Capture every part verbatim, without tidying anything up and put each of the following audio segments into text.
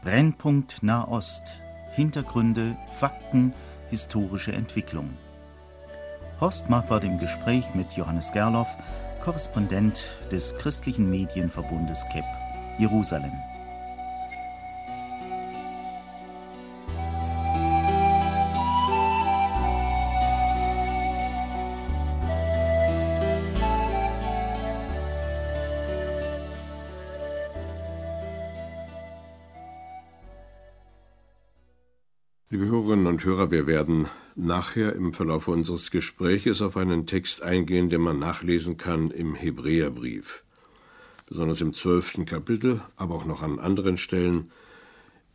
Brennpunkt Nahost – Hintergründe, Fakten, historische Entwicklung. Horst Marquardt im Gespräch mit Johannes Gerloff, Korrespondent des christlichen Medienverbundes K E P, Jerusalem. Liebe Hörerinnen und Hörer, wir werden nachher im Verlauf unseres Gespräches auf einen Text eingehen, den man nachlesen kann im Hebräerbrief. Besonders im zwölften Kapitel, aber auch noch an anderen Stellen.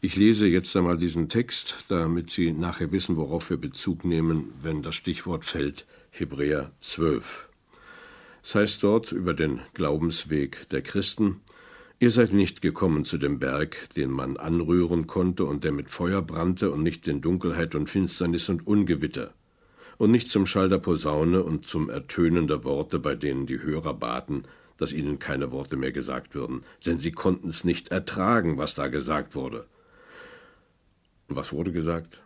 Ich lese jetzt einmal diesen Text, damit Sie nachher wissen, worauf wir Bezug nehmen, wenn das Stichwort fällt, Hebräer zwölf. Es heißt dort über den Glaubensweg der Christen: Ihr seid nicht gekommen zu dem Berg, den man anrühren konnte und der mit Feuer brannte, und nicht in Dunkelheit und Finsternis und Ungewitter, und nicht zum Schall der Posaune und zum Ertönen der Worte, bei denen die Hörer baten, dass ihnen keine Worte mehr gesagt würden, denn sie konnten es nicht ertragen, was da gesagt wurde. Und was wurde gesagt?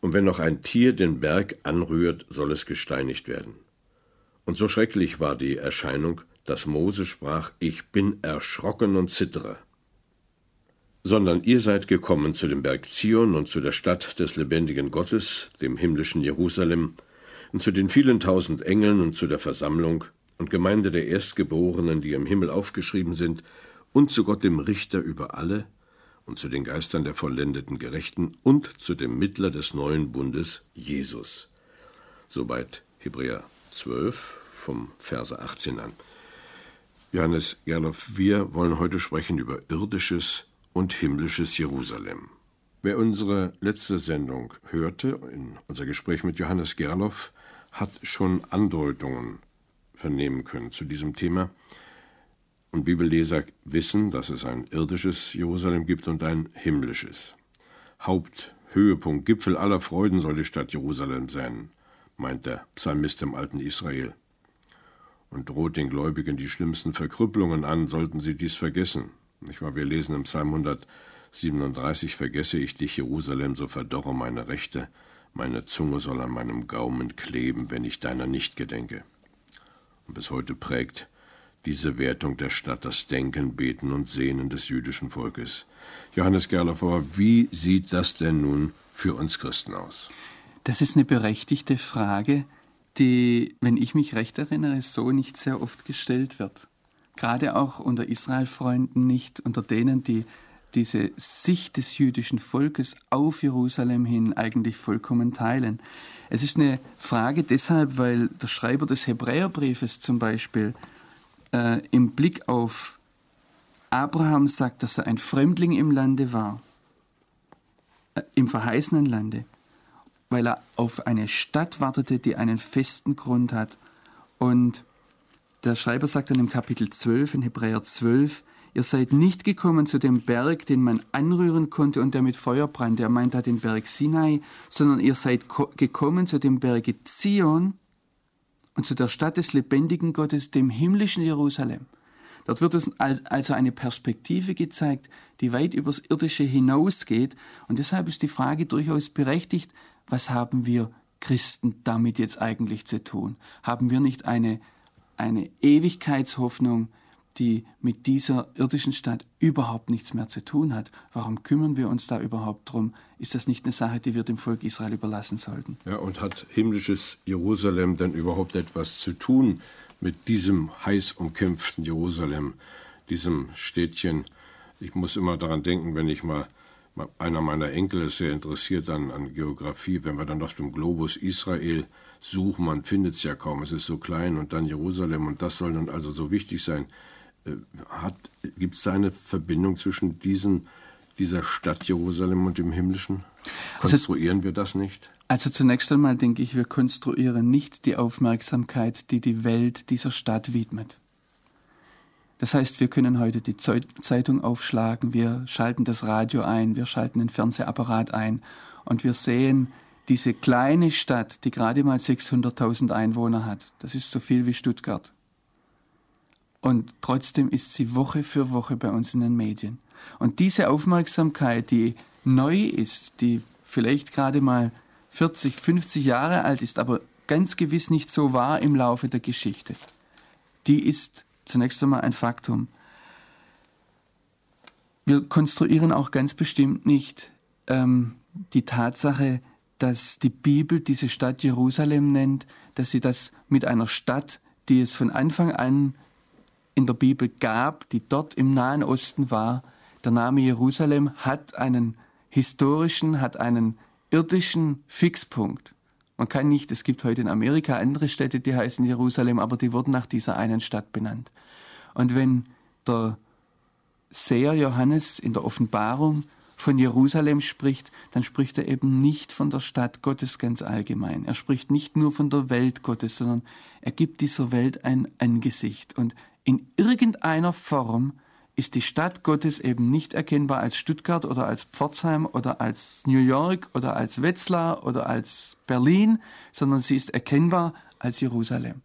Und wenn noch ein Tier den Berg anrührt, soll es gesteinigt werden. Und so schrecklich war die Erscheinung, dass Mose sprach: Ich bin erschrocken und zittere. Sondern ihr seid gekommen zu dem Berg Zion und zu der Stadt des lebendigen Gottes, dem himmlischen Jerusalem, und zu den vielen tausend Engeln und zu der Versammlung und Gemeinde der Erstgeborenen, die im Himmel aufgeschrieben sind, und zu Gott, dem Richter über alle, und zu den Geistern der vollendeten Gerechten und zu dem Mittler des neuen Bundes, Jesus. Soweit Hebräer zwölf vom Verse achtzehn an. Johannes Gerloff, wir wollen heute sprechen über irdisches und himmlisches Jerusalem. Wer unsere letzte Sendung hörte, in unser Gespräch mit Johannes Gerloff, hat schon Andeutungen vernehmen können zu diesem Thema. Und Bibelleser wissen, dass es ein irdisches Jerusalem gibt und ein himmlisches. Haupt, Höhepunkt, Gipfel aller Freuden soll die Stadt Jerusalem sein, meint der Psalmist im alten Israel. Und droht den Gläubigen die schlimmsten Verkrüppelungen an, sollten sie dies vergessen. Nicht wahr? Wir lesen im Psalm hundertsiebenunddreißig: Vergesse ich dich, Jerusalem, so verdorre meine Rechte, meine Zunge soll an meinem Gaumen kleben, wenn ich deiner nicht gedenke. Und bis heute prägt diese Wertung der Stadt das Denken, Beten und Sehnen des jüdischen Volkes. Johannes Gerloff, wie sieht das denn nun für uns Christen aus? Das ist eine berechtigte Frage, die, wenn ich mich recht erinnere, so nicht sehr oft gestellt wird. Gerade auch unter Israelfreunden nicht, unter denen, die diese Sicht des jüdischen Volkes auf Jerusalem hin eigentlich vollkommen teilen. Es ist eine Frage deshalb, weil der Schreiber des Hebräerbriefes zum Beispiel äh, im Blick auf Abraham sagt, dass er ein Fremdling im Lande war, äh, im verheißenen Lande, weil er auf eine Stadt wartete, die einen festen Grund hat. Und der Schreiber sagt dann im Kapitel zwölf, in Hebräer zwölf, ihr seid nicht gekommen zu dem Berg, den man anrühren konnte und der mit Feuer brannte. Er meint da den Berg Sinai, sondern ihr seid ko- gekommen zu dem Berge Zion und zu der Stadt des lebendigen Gottes, dem himmlischen Jerusalem. Dort wird uns also eine Perspektive gezeigt, die weit übers Irdische hinausgeht. Und deshalb ist die Frage durchaus berechtigt: Was haben wir Christen damit jetzt eigentlich zu tun? Haben wir nicht eine, eine Ewigkeitshoffnung, die mit dieser irdischen Stadt überhaupt nichts mehr zu tun hat? Warum kümmern wir uns da überhaupt drum? Ist das nicht eine Sache, die wir dem Volk Israel überlassen sollten? Ja, und hat himmlisches Jerusalem denn überhaupt etwas zu tun mit diesem heiß umkämpften Jerusalem, diesem Städtchen? Ich muss immer daran denken, wenn ich mal einer meiner Enkel ist sehr interessiert an, an Geografie. Wenn wir dann auf dem Globus Israel suchen, man findet es ja kaum, es ist so klein, und dann Jerusalem, und das soll nun also so wichtig sein. Gibt es da eine Verbindung zwischen diesen, dieser Stadt Jerusalem und dem Himmlischen? Konstruieren also, wir das nicht? Also zunächst einmal denke ich, wir konstruieren nicht die Aufmerksamkeit, die die Welt dieser Stadt widmet. Das heißt, wir können heute die Zeitung aufschlagen, wir schalten das Radio ein, wir schalten den Fernsehapparat ein und wir sehen diese kleine Stadt, die gerade mal sechshunderttausend Einwohner hat. Das ist so viel wie Stuttgart. Und trotzdem ist sie Woche für Woche bei uns in den Medien. Und diese Aufmerksamkeit, die neu ist, die vielleicht gerade mal vierzig, fünfzig Jahre alt ist, aber ganz gewiss nicht so war im Laufe der Geschichte, die ist zunächst einmal ein Faktum. Wir konstruieren auch ganz bestimmt nicht ähm, die Tatsache, dass die Bibel diese Stadt Jerusalem nennt, dass sie das mit einer Stadt, die es von Anfang an in der Bibel gab, die dort im Nahen Osten war. Der Name Jerusalem hat einen historischen, hat einen irdischen Fixpunkt. Man kann nicht, es gibt heute in Amerika andere Städte, die heißen Jerusalem, aber die wurden nach dieser einen Stadt benannt. Und wenn der Seher Johannes in der Offenbarung von Jerusalem spricht, dann spricht er eben nicht von der Stadt Gottes ganz allgemein. Er spricht nicht nur von der Welt Gottes, sondern er gibt dieser Welt ein Angesicht. Und in irgendeiner Form ist die Stadt Gottes eben nicht erkennbar als Stuttgart oder als Pforzheim oder als New York oder als Wetzlar oder als Berlin, sondern sie ist erkennbar als Jerusalem.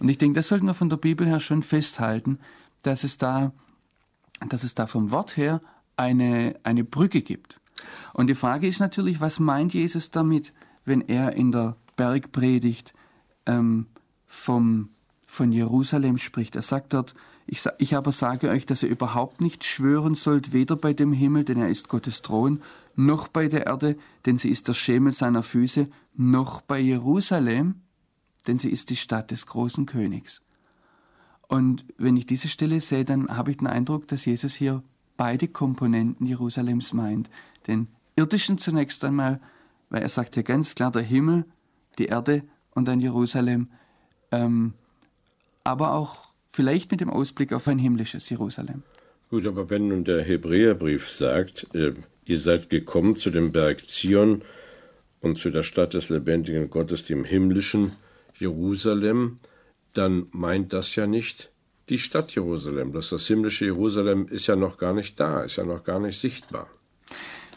Und ich denke, das sollten wir von der Bibel her schon festhalten, dass es da, dass es da vom Wort her eine, eine Brücke gibt. Und die Frage ist natürlich, was meint Jesus damit, wenn er in der Bergpredigt ähm, vom, von Jerusalem spricht? Er sagt dort, Ich, ich aber sage euch, dass ihr überhaupt nicht schwören sollt, weder bei dem Himmel, denn er ist Gottes Thron, noch bei der Erde, denn sie ist der Schemel seiner Füße, noch bei Jerusalem, denn sie ist die Stadt des großen Königs. Und wenn ich diese Stelle sehe, dann habe ich den Eindruck, dass Jesus hier beide Komponenten Jerusalems meint. Den irdischen zunächst einmal, weil er sagt hier ganz klar, der Himmel, die Erde und dann Jerusalem, ähm, aber auch vielleicht mit dem Ausblick auf ein himmlisches Jerusalem. Gut, aber wenn nun der Hebräerbrief sagt, äh, ihr seid gekommen zu dem Berg Zion und zu der Stadt des lebendigen Gottes, dem himmlischen Jerusalem, dann meint das ja nicht die Stadt Jerusalem. Das, das himmlische Jerusalem ist ja noch gar nicht da, ist ja noch gar nicht sichtbar.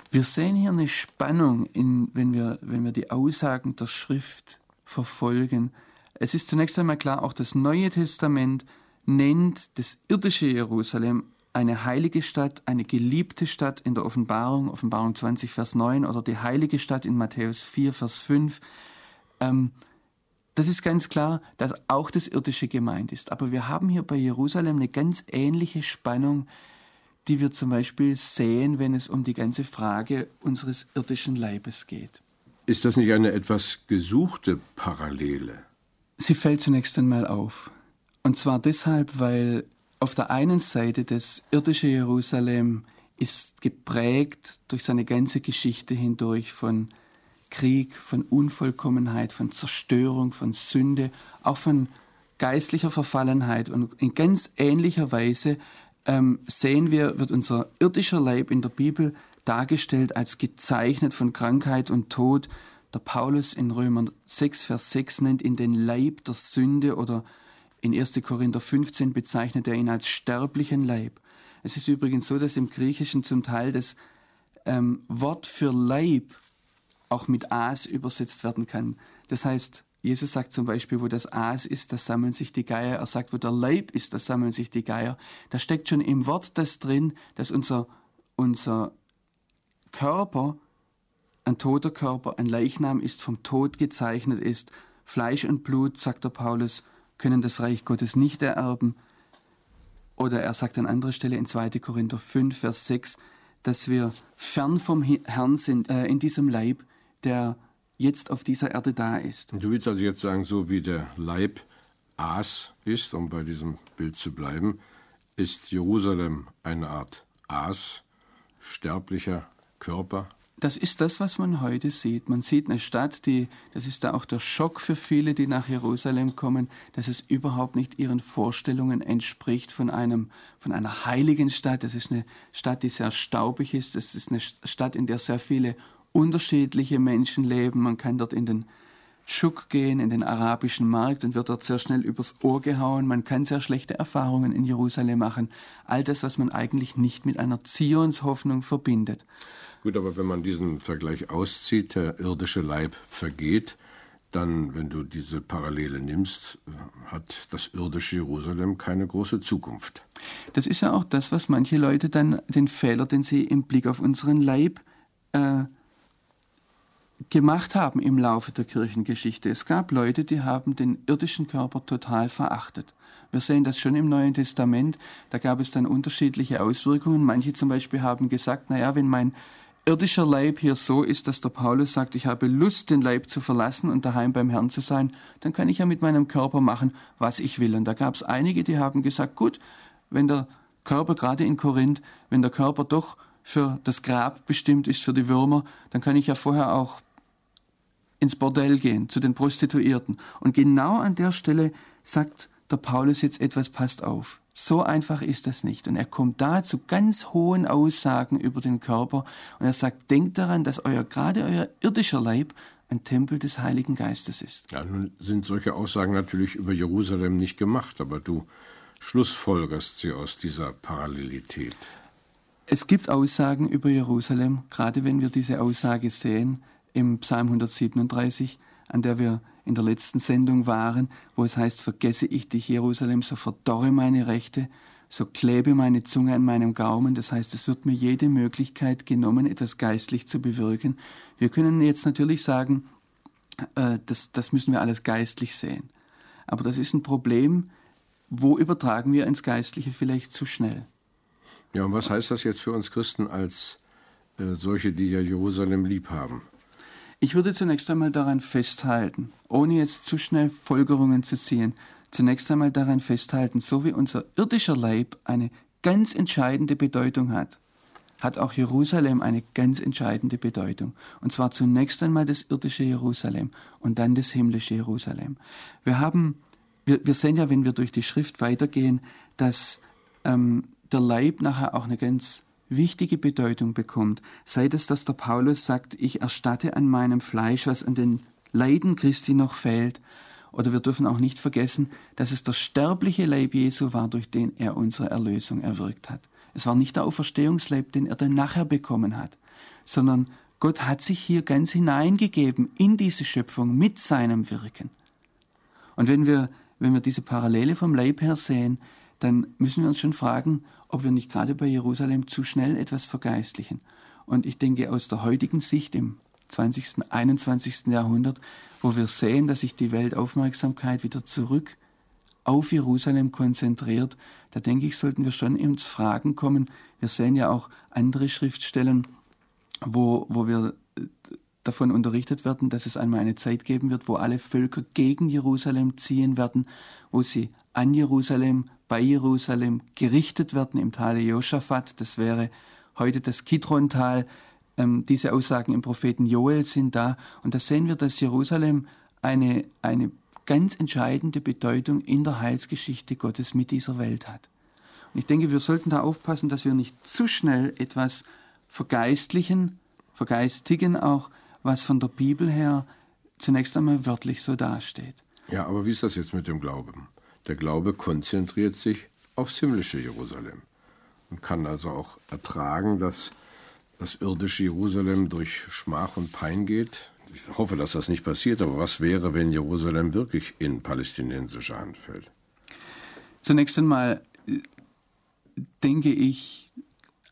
Wir sehen hier eine Spannung, in, wenn wir, wenn wir die Aussagen der Schrift verfolgen. Es ist zunächst einmal klar, auch das Neue Testament nennt das irdische Jerusalem eine heilige Stadt, eine geliebte Stadt in der Offenbarung, Offenbarung zwanzig, Vers neun, oder die heilige Stadt in Matthäus vier, Vers fünf. Ähm, das ist ganz klar, dass auch das Irdische gemeint ist. Aber wir haben hier bei Jerusalem eine ganz ähnliche Spannung, die wir zum Beispiel sehen, wenn es um die ganze Frage unseres irdischen Leibes geht. Ist das nicht eine etwas gesuchte Parallele? Sie fällt zunächst einmal auf. Und zwar deshalb, weil auf der einen Seite das irdische Jerusalem ist geprägt durch seine ganze Geschichte hindurch von Krieg, von Unvollkommenheit, von Zerstörung, von Sünde, auch von geistlicher Verfallenheit. Und in ganz ähnlicher Weise ähm, sehen wir, wird unser irdischer Leib in der Bibel dargestellt als gezeichnet von Krankheit und Tod. Der Paulus in Römer sechs, Vers sechs nennt ihn den Leib der Sünde, oder in ersten Korinther fünfzehn bezeichnet er ihn als sterblichen Leib. Es ist übrigens so, dass im Griechischen zum Teil das ähm, Wort für Leib auch mit Aas übersetzt werden kann. Das heißt, Jesus sagt zum Beispiel, wo das Aas ist, da sammeln sich die Geier. Er sagt, wo der Leib ist, da sammeln sich die Geier. Da steckt schon im Wort das drin, dass unser, unser Körper ein toter Körper, ein Leichnam ist, vom Tod gezeichnet ist. Fleisch und Blut, sagt der Paulus, können das Reich Gottes nicht ererben. Oder er sagt an anderer Stelle in zweiten Korinther fünf, Vers sechs, dass wir fern vom Herrn sind, äh, in diesem Leib, der jetzt auf dieser Erde da ist. Du willst also jetzt sagen, so wie der Leib Aas ist, um bei diesem Bild zu bleiben, ist Jerusalem eine Art Aas, sterblicher Körper? Das ist das, was man heute sieht. Man sieht eine Stadt, die, das ist da auch der Schock für viele, die nach Jerusalem kommen, dass es überhaupt nicht ihren Vorstellungen entspricht von, einem, von einer heiligen Stadt. Das ist eine Stadt, die sehr staubig ist. Das ist eine Stadt, in der sehr viele unterschiedliche Menschen leben. Man kann dort in den Schuk gehen, in den arabischen Markt, und wird dort sehr schnell übers Ohr gehauen. Man kann sehr schlechte Erfahrungen in Jerusalem machen. All das, was man eigentlich nicht mit einer Zionshoffnung verbindet. Gut, aber wenn man diesen Vergleich auszieht, der irdische Leib vergeht, dann, wenn du diese Parallele nimmst, hat das irdische Jerusalem keine große Zukunft. Das ist ja auch das, was manche Leute dann, den Fehler, den sie im Blick auf unseren Leib äh, gemacht haben im Laufe der Kirchengeschichte. Es gab Leute, die haben den irdischen Körper total verachtet. Wir sehen das schon im Neuen Testament, da gab es dann unterschiedliche Auswirkungen. Manche zum Beispiel haben gesagt, naja, wenn mein irdischer Leib hier so ist, dass der Paulus sagt, ich habe Lust, den Leib zu verlassen und daheim beim Herrn zu sein, dann kann ich ja mit meinem Körper machen, was ich will. Und da gab es einige, die haben gesagt, gut, wenn der Körper, gerade in Korinth, wenn der Körper doch für das Grab bestimmt ist, für die Würmer, dann kann ich ja vorher auch ins Bordell gehen, zu den Prostituierten. Und genau an der Stelle sagt der Paulus jetzt etwas, passt auf. So einfach ist das nicht. Und er kommt da zu ganz hohen Aussagen über den Körper. Und er sagt, denkt daran, dass euer, gerade euer irdischer Leib ein Tempel des Heiligen Geistes ist. Ja, nun sind solche Aussagen natürlich über Jerusalem nicht gemacht, aber du schlussfolgerst sie aus dieser Parallelität. Es gibt Aussagen über Jerusalem, gerade wenn wir diese Aussage sehen im Psalm hundertsiebenunddreißig, an der wir in der letzten Sendung waren, wo es heißt, vergesse ich dich, Jerusalem, so verdorre meine Rechte, so klebe meine Zunge an meinem Gaumen. Das heißt, es wird mir jede Möglichkeit genommen, etwas geistlich zu bewirken. Wir können jetzt natürlich sagen, äh, das, das müssen wir alles geistlich sehen. Aber das ist ein Problem, wo übertragen wir ins Geistliche vielleicht zu schnell. Ja, und was heißt das jetzt für uns Christen als äh, solche, die ja Jerusalem lieb haben? Ich würde zunächst einmal daran festhalten, ohne jetzt zu schnell Folgerungen zu ziehen, zunächst einmal daran festhalten, so wie unser irdischer Leib eine ganz entscheidende Bedeutung hat, hat auch Jerusalem eine ganz entscheidende Bedeutung. Und zwar zunächst einmal das irdische Jerusalem und dann das himmlische Jerusalem. Wir haben, wir, wir sehen ja, wenn wir durch die Schrift weitergehen, dass ähm, der Leib nachher auch eine ganz wichtige Bedeutung bekommt, sei das, dass der Paulus sagt, ich erstatte an meinem Fleisch, was an den Leiden Christi noch fehlt. Oder wir dürfen auch nicht vergessen, dass es der sterbliche Leib Jesu war, durch den er unsere Erlösung erwirkt hat. Es war nicht der Auferstehungsleib, den er dann nachher bekommen hat, sondern Gott hat sich hier ganz hineingegeben in diese Schöpfung mit seinem Wirken. Und wenn wir, wenn wir diese Parallele vom Leib her sehen, dann müssen wir uns schon fragen, ob wir nicht gerade bei Jerusalem zu schnell etwas vergeistlichen. Und ich denke, aus der heutigen Sicht im zwanzigsten, einundzwanzigsten Jahrhundert, wo wir sehen, dass sich die Weltaufmerksamkeit wieder zurück auf Jerusalem konzentriert, da denke ich, sollten wir schon ins Fragen kommen. Wir sehen ja auch andere Schriftstellen, wo, wo wir davon unterrichtet werden, dass es einmal eine Zeit geben wird, wo alle Völker gegen Jerusalem ziehen werden, wo sie an Jerusalem, bei Jerusalem gerichtet werden im Tale Josaphat. Das wäre heute das Kidron-Tal. Ähm, diese Aussagen im Propheten Joel sind da. Und da sehen wir, dass Jerusalem eine, eine ganz entscheidende Bedeutung in der Heilsgeschichte Gottes mit dieser Welt hat. Und ich denke, wir sollten da aufpassen, dass wir nicht zu schnell etwas vergeistlichen, vergeistigen auch, was von der Bibel her zunächst einmal wörtlich so dasteht. Ja, aber wie ist das jetzt mit dem Glauben? Der Glaube konzentriert sich aufs himmlische Jerusalem und kann also auch ertragen, dass das irdische Jerusalem durch Schmach und Pein geht. Ich hoffe, dass das nicht passiert, aber was wäre, wenn Jerusalem wirklich in palästinensische Hand fällt? Zunächst einmal denke ich,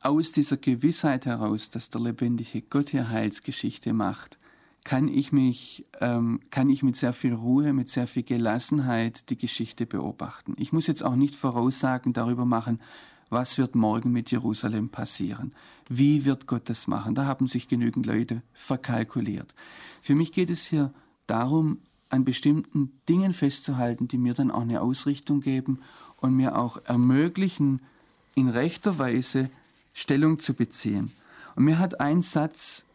aus dieser Gewissheit heraus, dass der lebendige Gott hier Heilsgeschichte macht, kann ich mich, ähm, kann ich mit sehr viel Ruhe, mit sehr viel Gelassenheit die Geschichte beobachten. Ich muss jetzt auch nicht Voraussagen darüber machen, was wird morgen mit Jerusalem passieren? Wie wird Gott das machen? Da haben sich genügend Leute verkalkuliert. Für mich geht es hier darum, an bestimmten Dingen festzuhalten, die mir dann auch eine Ausrichtung geben und mir auch ermöglichen, in rechter Weise Stellung zu beziehen. Und mir hat ein Satz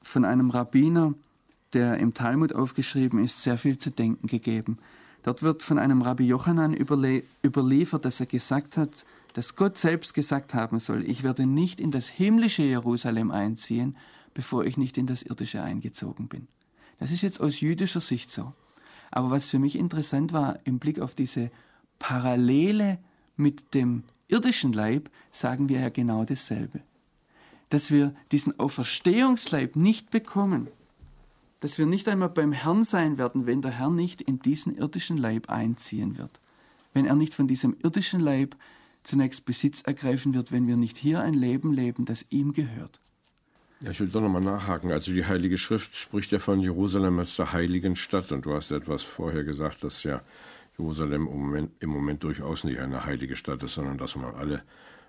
von einem Rabbiner, der im Talmud aufgeschrieben ist, sehr viel zu denken gegeben. Dort wird von einem Rabbi Jochanan überle- überliefert, dass er gesagt hat, dass Gott selbst gesagt haben soll, ich werde nicht in das himmlische Jerusalem einziehen, bevor ich nicht in das irdische eingezogen bin. Das ist jetzt aus jüdischer Sicht so. Aber was für mich interessant war, im Blick auf diese Parallele mit dem irdischen Leib, sagen wir ja genau dasselbe. Dass wir diesen Auferstehungsleib nicht bekommen, dass wir nicht einmal beim Herrn sein werden, wenn der Herr nicht in diesen irdischen Leib einziehen wird. Wenn er nicht von diesem irdischen Leib zunächst Besitz ergreifen wird, wenn wir nicht hier ein Leben leben, das ihm gehört. Ja, ich will doch nochmal nachhaken. Also die Heilige Schrift spricht ja von Jerusalem als der heiligen Stadt. Und du hast etwas vorher gesagt, dass ja Jerusalem im Moment, im Moment durchaus nicht eine heilige Stadt ist, sondern dass man alle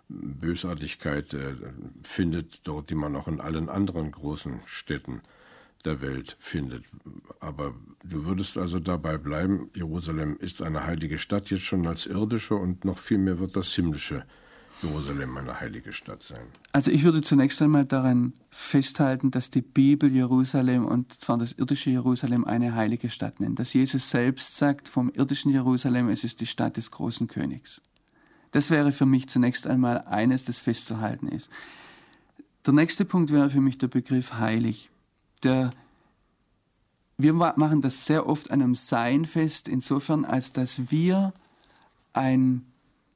Bösartigkeit äh, findet dort, die man auch in allen anderen großen Städten der Welt findet. Aber du würdest also dabei bleiben, Jerusalem ist eine heilige Stadt, jetzt schon als irdische, und noch viel mehr wird das himmlische Jerusalem eine heilige Stadt sein. Also ich würde zunächst einmal daran festhalten, dass die Bibel Jerusalem, und zwar das irdische Jerusalem, eine heilige Stadt nennt. Dass Jesus selbst sagt vom irdischen Jerusalem, es ist die Stadt des großen Königs. Das wäre für mich zunächst einmal eines, das festzuhalten ist. Der nächste Punkt wäre für mich der Begriff heilig. Der, wir machen das sehr oft an einem Sein fest, insofern als dass wir ein,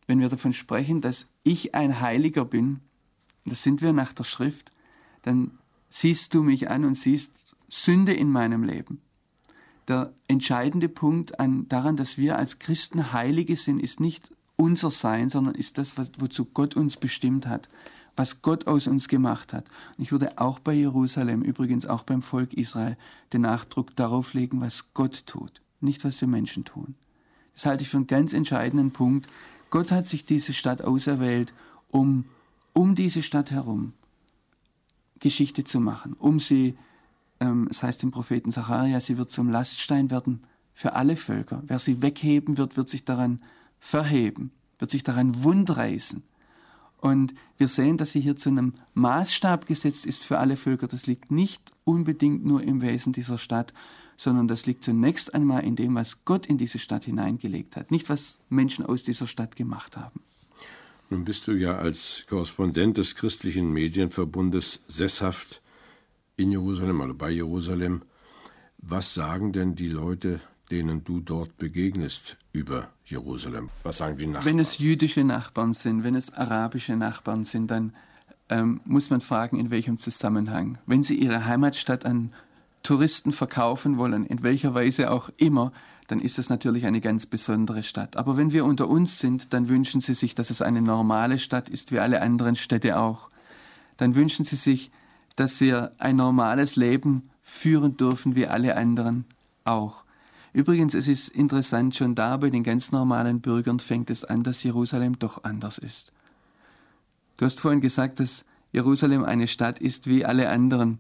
wenn wir davon sprechen, dass ich ein Heiliger bin, das sind wir nach der Schrift, dann siehst du mich an und siehst Sünde in meinem Leben. Der entscheidende Punkt an, daran, dass wir als Christen Heilige sind, ist nicht unser Sein, sondern ist das, was, wozu Gott uns bestimmt hat, was Gott aus uns gemacht hat. Und ich würde auch bei Jerusalem, übrigens auch beim Volk Israel, den Nachdruck darauf legen, was Gott tut, nicht was wir Menschen tun. Das halte ich für einen ganz entscheidenden Punkt. Gott hat sich diese Stadt auserwählt, um um diese Stadt herum Geschichte zu machen, um sie, ähm, es heißt im Propheten Sacharja, sie wird zum Laststein werden für alle Völker. Wer sie wegheben wird, wird sich daran verheben, wird sich daran wundreißen. Und wir sehen, dass sie hier zu einem Maßstab gesetzt ist für alle Völker. Das liegt nicht unbedingt nur im Wesen dieser Stadt, sondern das liegt zunächst einmal in dem, was Gott in diese Stadt hineingelegt hat, nicht was Menschen aus dieser Stadt gemacht haben. Nun bist du ja als Korrespondent des christlichen Medienverbundes sesshaft in Jerusalem oder bei Jerusalem. Was sagen denn die Leute, denen du dort begegnest, über Jerusalem? Was sagen die Nachbarn? Wenn es jüdische Nachbarn sind, wenn es arabische Nachbarn sind, dann ähm, muss man fragen, in welchem Zusammenhang. Wenn sie ihre Heimatstadt an Touristen verkaufen wollen, in welcher Weise auch immer, dann ist das natürlich eine ganz besondere Stadt. Aber wenn wir unter uns sind, dann wünschen sie sich, dass es eine normale Stadt ist, wie alle anderen Städte auch. Dann wünschen sie sich, dass wir ein normales Leben führen dürfen, wie alle anderen auch. Übrigens, es ist interessant, schon da bei den ganz normalen Bürgern fängt es an, dass Jerusalem doch anders ist. Du hast vorhin gesagt, dass Jerusalem eine Stadt ist wie alle anderen.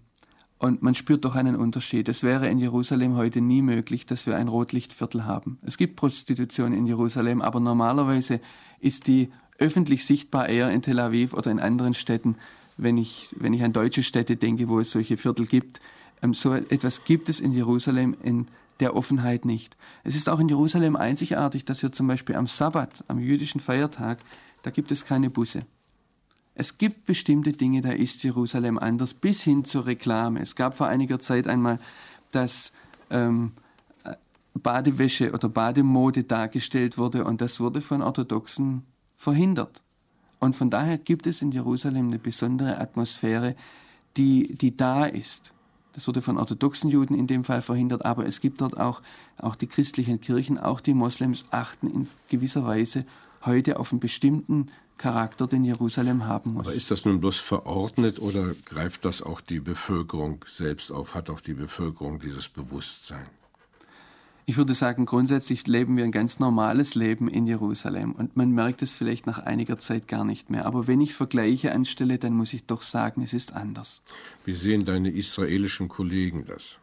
Und man spürt doch einen Unterschied. Es wäre in Jerusalem heute nie möglich, dass wir ein Rotlichtviertel haben. Es gibt Prostitution in Jerusalem, aber normalerweise ist die öffentlich sichtbar eher in Tel Aviv oder in anderen Städten, wenn ich, wenn ich an deutsche Städte denke, wo es solche Viertel gibt. So etwas gibt es in Jerusalem in der Offenheit nicht. Es ist auch in Jerusalem einzigartig, dass wir zum Beispiel am Sabbat, am jüdischen Feiertag, da gibt es keine Busse. Es gibt bestimmte Dinge, da ist Jerusalem anders, bis hin zur Reklame. Es gab vor einiger Zeit einmal, dass ähm, Badewäsche oder Bademode dargestellt wurde, und das wurde von Orthodoxen verhindert. Und von daher gibt es in Jerusalem eine besondere Atmosphäre, die, die da ist. Das wurde von orthodoxen Juden in dem Fall verhindert, aber es gibt dort auch, auch die christlichen Kirchen, auch die Moslems achten in gewisser Weise heute auf einen bestimmten Charakter, den Jerusalem haben muss. Aber ist das nun bloß verordnet oder greift das auch die Bevölkerung selbst auf? Hat auch die Bevölkerung dieses Bewusstsein? Ich würde sagen, grundsätzlich leben wir ein ganz normales Leben in Jerusalem, und man merkt es vielleicht nach einiger Zeit gar nicht mehr. Aber wenn ich Vergleiche anstelle, dann muss ich doch sagen, es ist anders. Wie sehen deine israelischen Kollegen das?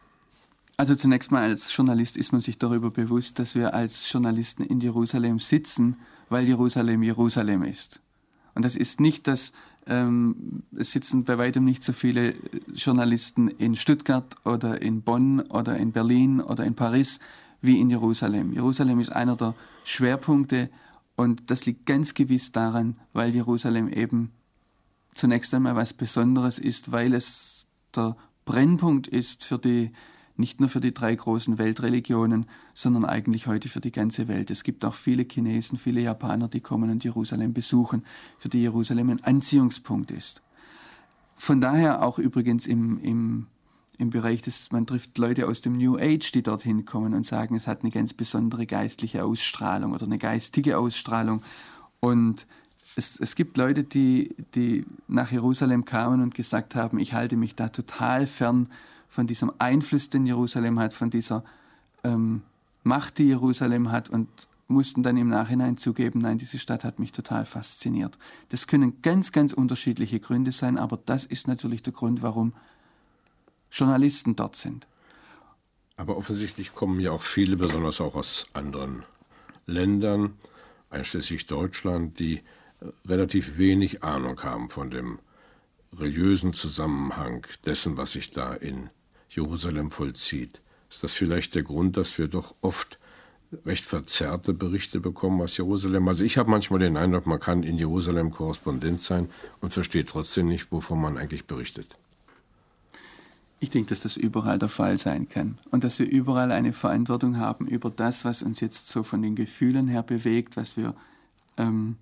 Also zunächst mal als Journalist ist man sich darüber bewusst, dass wir als Journalisten in Jerusalem sitzen, weil Jerusalem Jerusalem ist. Und das ist nicht, dass ähm, es sitzen bei weitem nicht so viele Journalisten in Stuttgart oder in Bonn oder in Berlin oder in Paris, wie in Jerusalem. Jerusalem ist einer der Schwerpunkte, und das liegt ganz gewiss daran, weil Jerusalem eben zunächst einmal was Besonderes ist, weil es der Brennpunkt ist für die, nicht nur für die drei großen Weltreligionen, sondern eigentlich heute für die ganze Welt. Es gibt auch viele Chinesen, viele Japaner, die kommen und Jerusalem besuchen, für die Jerusalem ein Anziehungspunkt ist. Von daher auch übrigens im, im im Bereich des, man trifft Leute aus dem New Age, die dorthin kommen und sagen, es hat eine ganz besondere geistliche Ausstrahlung oder eine geistige Ausstrahlung. Und es, es gibt Leute, die, die nach Jerusalem kamen und gesagt haben, ich halte mich da total fern von diesem Einfluss, den Jerusalem hat, von dieser ähm, Macht, die Jerusalem hat, und mussten dann im Nachhinein zugeben, nein, diese Stadt hat mich total fasziniert. Das können ganz, ganz unterschiedliche Gründe sein, aber das ist natürlich der Grund, warum Journalisten dort sind. Aber offensichtlich kommen ja auch viele, besonders auch aus anderen Ländern, einschließlich Deutschland, die relativ wenig Ahnung haben von dem religiösen Zusammenhang dessen, was sich da in Jerusalem vollzieht. Ist das vielleicht der Grund, dass wir doch oft recht verzerrte Berichte bekommen aus Jerusalem? Also ich habe manchmal den Eindruck, man kann in Jerusalem Korrespondent sein und versteht trotzdem nicht, wovon man eigentlich berichtet. Ich denke, dass das überall der Fall sein kann und dass wir überall eine Verantwortung haben über das, was uns jetzt so von den Gefühlen her bewegt, was wir ähm,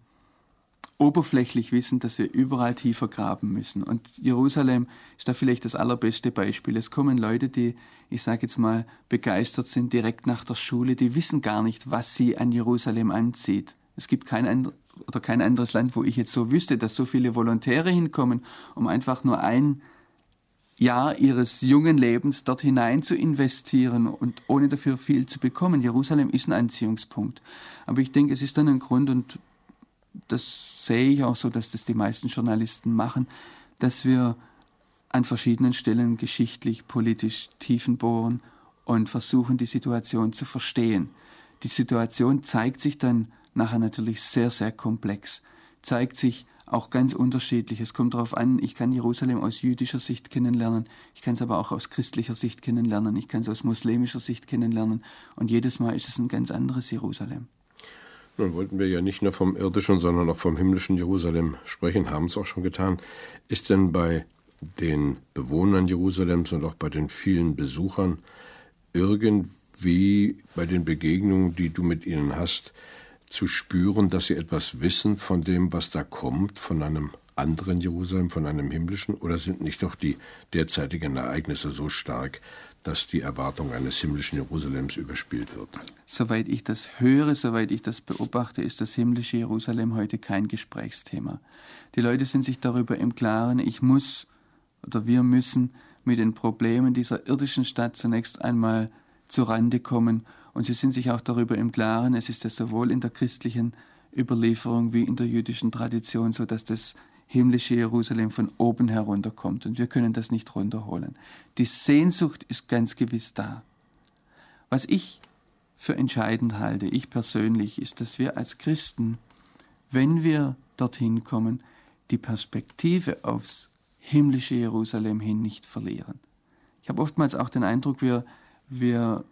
oberflächlich wissen, dass wir überall tiefer graben müssen. Und Jerusalem ist da vielleicht das allerbeste Beispiel. Es kommen Leute, die, ich sage jetzt mal, begeistert sind direkt nach der Schule, die wissen gar nicht, was sie an Jerusalem anzieht. Es gibt kein and- oder kein anderes Land, wo ich jetzt so wüsste, dass so viele Volontäre hinkommen, um einfach nur ein Jahr ihres jungen Lebens dort hinein zu investieren und ohne dafür viel zu bekommen. Jerusalem ist ein Anziehungspunkt. Aber ich denke, es ist dann ein Grund, und das sehe ich auch so, dass das die meisten Journalisten machen, dass wir an verschiedenen Stellen geschichtlich, politisch Tiefen bohren und versuchen, die Situation zu verstehen. Die Situation zeigt sich dann nachher natürlich sehr, sehr komplex, zeigt sich auch ganz unterschiedlich. Es kommt darauf an, ich kann Jerusalem aus jüdischer Sicht kennenlernen, ich kann es aber auch aus christlicher Sicht kennenlernen, ich kann es aus muslimischer Sicht kennenlernen, und jedes Mal ist es ein ganz anderes Jerusalem. Nun wollten wir ja nicht nur vom irdischen, sondern auch vom himmlischen Jerusalem sprechen, haben es auch schon getan. Ist denn bei den Bewohnern Jerusalems und auch bei den vielen Besuchern irgendwie bei den Begegnungen, die du mit ihnen hast, zu spüren, dass sie etwas wissen von dem, was da kommt, von einem anderen Jerusalem, von einem himmlischen? Oder sind nicht doch die derzeitigen Ereignisse so stark, dass die Erwartung eines himmlischen Jerusalems überspielt wird? Soweit ich das höre, soweit ich das beobachte, ist das himmlische Jerusalem heute kein Gesprächsthema. Die Leute sind sich darüber im Klaren, ich muss oder wir müssen mit den Problemen dieser irdischen Stadt zunächst einmal zu Rande kommen. Und sie sind sich auch darüber im Klaren, es ist ja sowohl in der christlichen Überlieferung wie in der jüdischen Tradition so, dass das himmlische Jerusalem von oben herunterkommt. Und wir können das nicht runterholen. Die Sehnsucht ist ganz gewiss da. Was ich für entscheidend halte, ich persönlich, ist, dass wir als Christen, wenn wir dorthin kommen, die Perspektive aufs himmlische Jerusalem hin nicht verlieren. Ich habe oftmals auch den Eindruck, wir Wir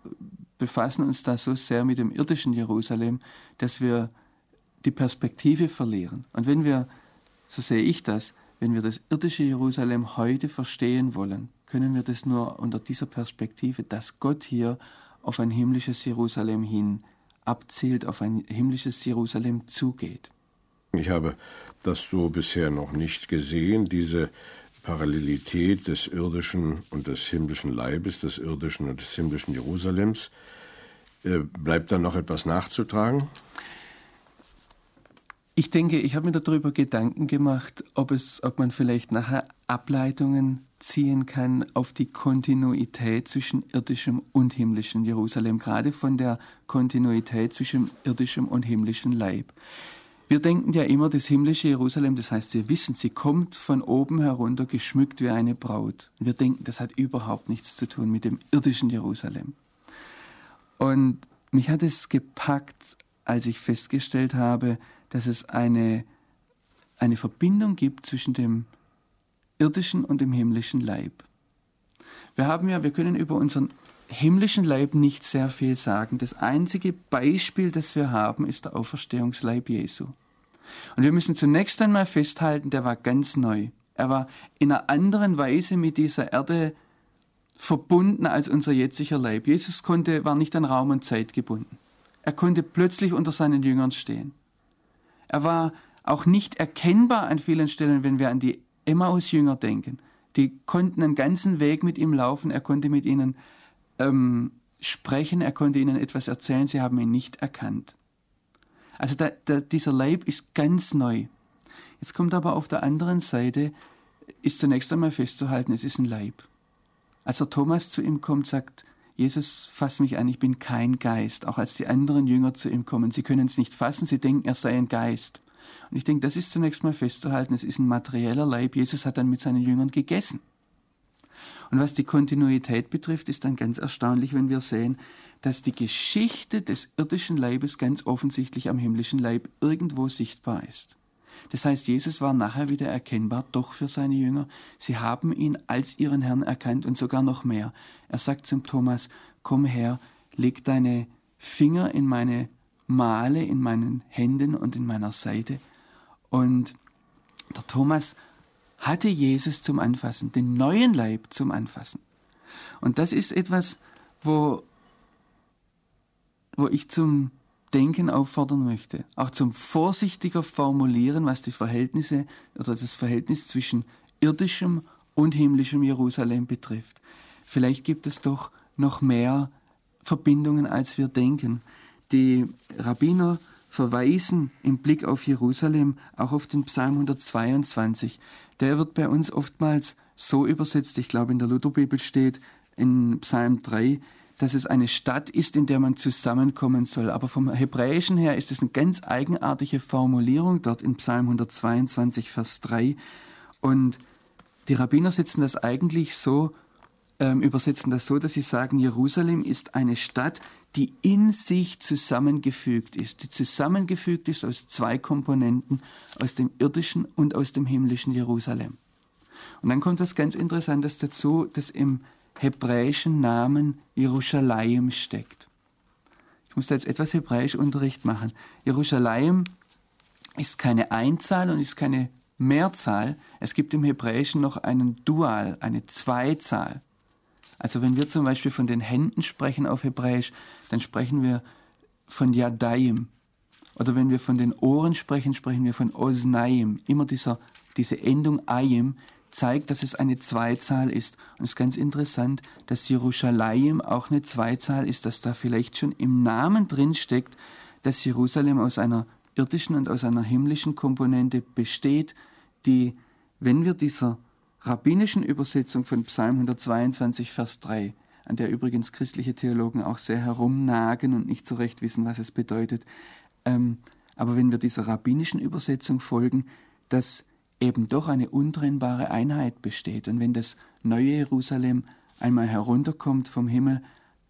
befassen uns da so sehr mit dem irdischen Jerusalem, dass wir die Perspektive verlieren. Und wenn wir, so sehe ich das, wenn wir das irdische Jerusalem heute verstehen wollen, können wir das nur unter dieser Perspektive, dass Gott hier auf ein himmlisches Jerusalem hin abzielt, auf ein himmlisches Jerusalem zugeht. Ich habe das so bisher noch nicht gesehen, diese Parallelität des irdischen und des himmlischen Leibes, des irdischen und des himmlischen Jerusalems. Bleibt da noch etwas nachzutragen? Ich denke, ich habe mir darüber Gedanken gemacht, ob es, ob man vielleicht nachher Ableitungen ziehen kann auf die Kontinuität zwischen irdischem und himmlischem Jerusalem, gerade von der Kontinuität zwischen irdischem und himmlischem Leib. Wir denken ja immer, das himmlische Jerusalem, das heißt, wir wissen, sie kommt von oben herunter, geschmückt wie eine Braut. Wir denken, das hat überhaupt nichts zu tun mit dem irdischen Jerusalem. Und mich hat es gepackt, als ich festgestellt habe, dass es eine, eine Verbindung gibt zwischen dem irdischen und dem himmlischen Leib. Wir haben ja, wir können über unseren himmlischen Leib nicht sehr viel sagen. Das einzige Beispiel, das wir haben, ist der Auferstehungsleib Jesu. Und wir müssen zunächst einmal festhalten, der war ganz neu. Er war in einer anderen Weise mit dieser Erde verbunden als unser jetziger Leib. Jesus konnte, war nicht an Raum und Zeit gebunden. Er konnte plötzlich unter seinen Jüngern stehen. Er war auch nicht erkennbar an vielen Stellen, wenn wir an die Emmaus-Jünger denken. Die konnten den ganzen Weg mit ihm laufen, er konnte mit ihnen ähm, sprechen, er konnte ihnen etwas erzählen, sie haben ihn nicht erkannt. Also da, da, dieser Leib ist ganz neu. Jetzt kommt aber auf der anderen Seite, ist zunächst einmal festzuhalten, es ist ein Leib. Als der Thomas zu ihm kommt, sagt Jesus, fass mich an, ich bin kein Geist. Auch als die anderen Jünger zu ihm kommen, sie können es nicht fassen, sie denken, er sei ein Geist. Und ich denke, das ist zunächst mal festzuhalten, es ist ein materieller Leib. Jesus hat dann mit seinen Jüngern gegessen. Und was die Kontinuität betrifft, ist dann ganz erstaunlich, wenn wir sehen, dass die Geschichte des irdischen Leibes ganz offensichtlich am himmlischen Leib irgendwo sichtbar ist. Das heißt, Jesus war nachher wieder erkennbar, doch für seine Jünger. Sie haben ihn als ihren Herrn erkannt und sogar noch mehr. Er sagt zum Thomas, komm her, leg deine Finger in meine Male, in meinen Händen und in meiner Seite. Und der Thomas hatte Jesus zum Anfassen, den neuen Leib zum Anfassen. Und das ist etwas, wo, wo ich zum Denken auffordern möchte, auch zum vorsichtiger Formulieren, was die Verhältnisse oder das Verhältnis zwischen irdischem und himmlischem Jerusalem betrifft. Vielleicht gibt es doch noch mehr Verbindungen, als wir denken. Die Rabbiner verweisen im Blick auf Jerusalem auch auf den Psalm hundertzweiundzwanzig. Der wird bei uns oftmals so übersetzt, ich glaube in der Lutherbibel steht in Psalm drei, dass es eine Stadt ist, in der man zusammenkommen soll. Aber vom Hebräischen her ist es eine ganz eigenartige Formulierung dort in Psalm hundertzweiundzwanzig, Vers drei. Und die Rabbiner setzen das eigentlich so, ähm, übersetzen das so, dass sie sagen, Jerusalem ist eine Stadt, die in sich zusammengefügt ist. Die zusammengefügt ist aus zwei Komponenten, aus dem irdischen und aus dem himmlischen Jerusalem. Und dann kommt was ganz Interessantes dazu, das im hebräischen Namen Jerusalem steckt. Ich muss da jetzt etwas Hebräischunterricht machen. Jerusalem ist keine Einzahl und ist keine Mehrzahl. Es gibt im Hebräischen noch einen Dual, eine Zweizahl. Also wenn wir zum Beispiel von den Händen sprechen auf Hebräisch, dann sprechen wir von Yadayim. Oder wenn wir von den Ohren sprechen, sprechen wir von Osnaim. Immer dieser, diese Endung Ayim zeigt, dass es eine Zweizahl ist. Und es ist ganz interessant, dass Jerusalem auch eine Zweizahl ist, dass da vielleicht schon im Namen drin steckt, dass Jerusalem aus einer irdischen und aus einer himmlischen Komponente besteht, die, wenn wir dieser rabbinischen Übersetzung von Psalm hundertzweiundzwanzig, Vers drei, an der übrigens christliche Theologen auch sehr herumnagen und nicht so recht wissen, was es bedeutet, ähm, aber wenn wir dieser rabbinischen Übersetzung folgen, dass eben doch eine untrennbare Einheit besteht. Und wenn das neue Jerusalem einmal herunterkommt vom Himmel,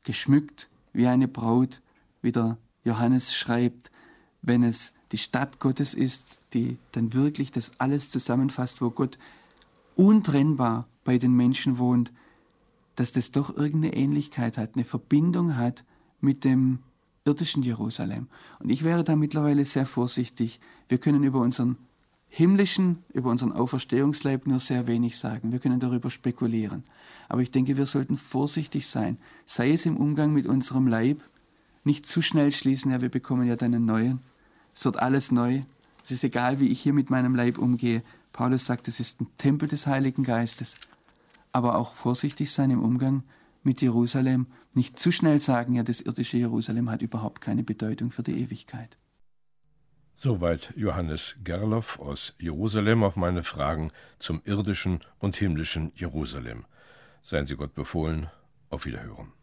geschmückt wie eine Braut, wie der Johannes schreibt, wenn es die Stadt Gottes ist, die dann wirklich das alles zusammenfasst, wo Gott untrennbar bei den Menschen wohnt, dass das doch irgendeine Ähnlichkeit hat, eine Verbindung hat mit dem irdischen Jerusalem. Und ich wäre da mittlerweile sehr vorsichtig. Wir können über unseren himmlischen, über unseren Auferstehungsleib nur sehr wenig sagen. Wir können darüber spekulieren. Aber ich denke, wir sollten vorsichtig sein. Sei es im Umgang mit unserem Leib, nicht zu schnell schließen, ja, wir bekommen ja dann einen neuen. Es wird alles neu. Es ist egal, wie ich hier mit meinem Leib umgehe. Paulus sagt, es ist ein Tempel des Heiligen Geistes. Aber auch vorsichtig sein im Umgang mit Jerusalem. Nicht zu schnell sagen, ja, das irdische Jerusalem hat überhaupt keine Bedeutung für die Ewigkeit. Soweit Johannes Gerloff aus Jerusalem auf meine Fragen zum irdischen und himmlischen Jerusalem. Seien Sie Gott befohlen, auf Wiederhören.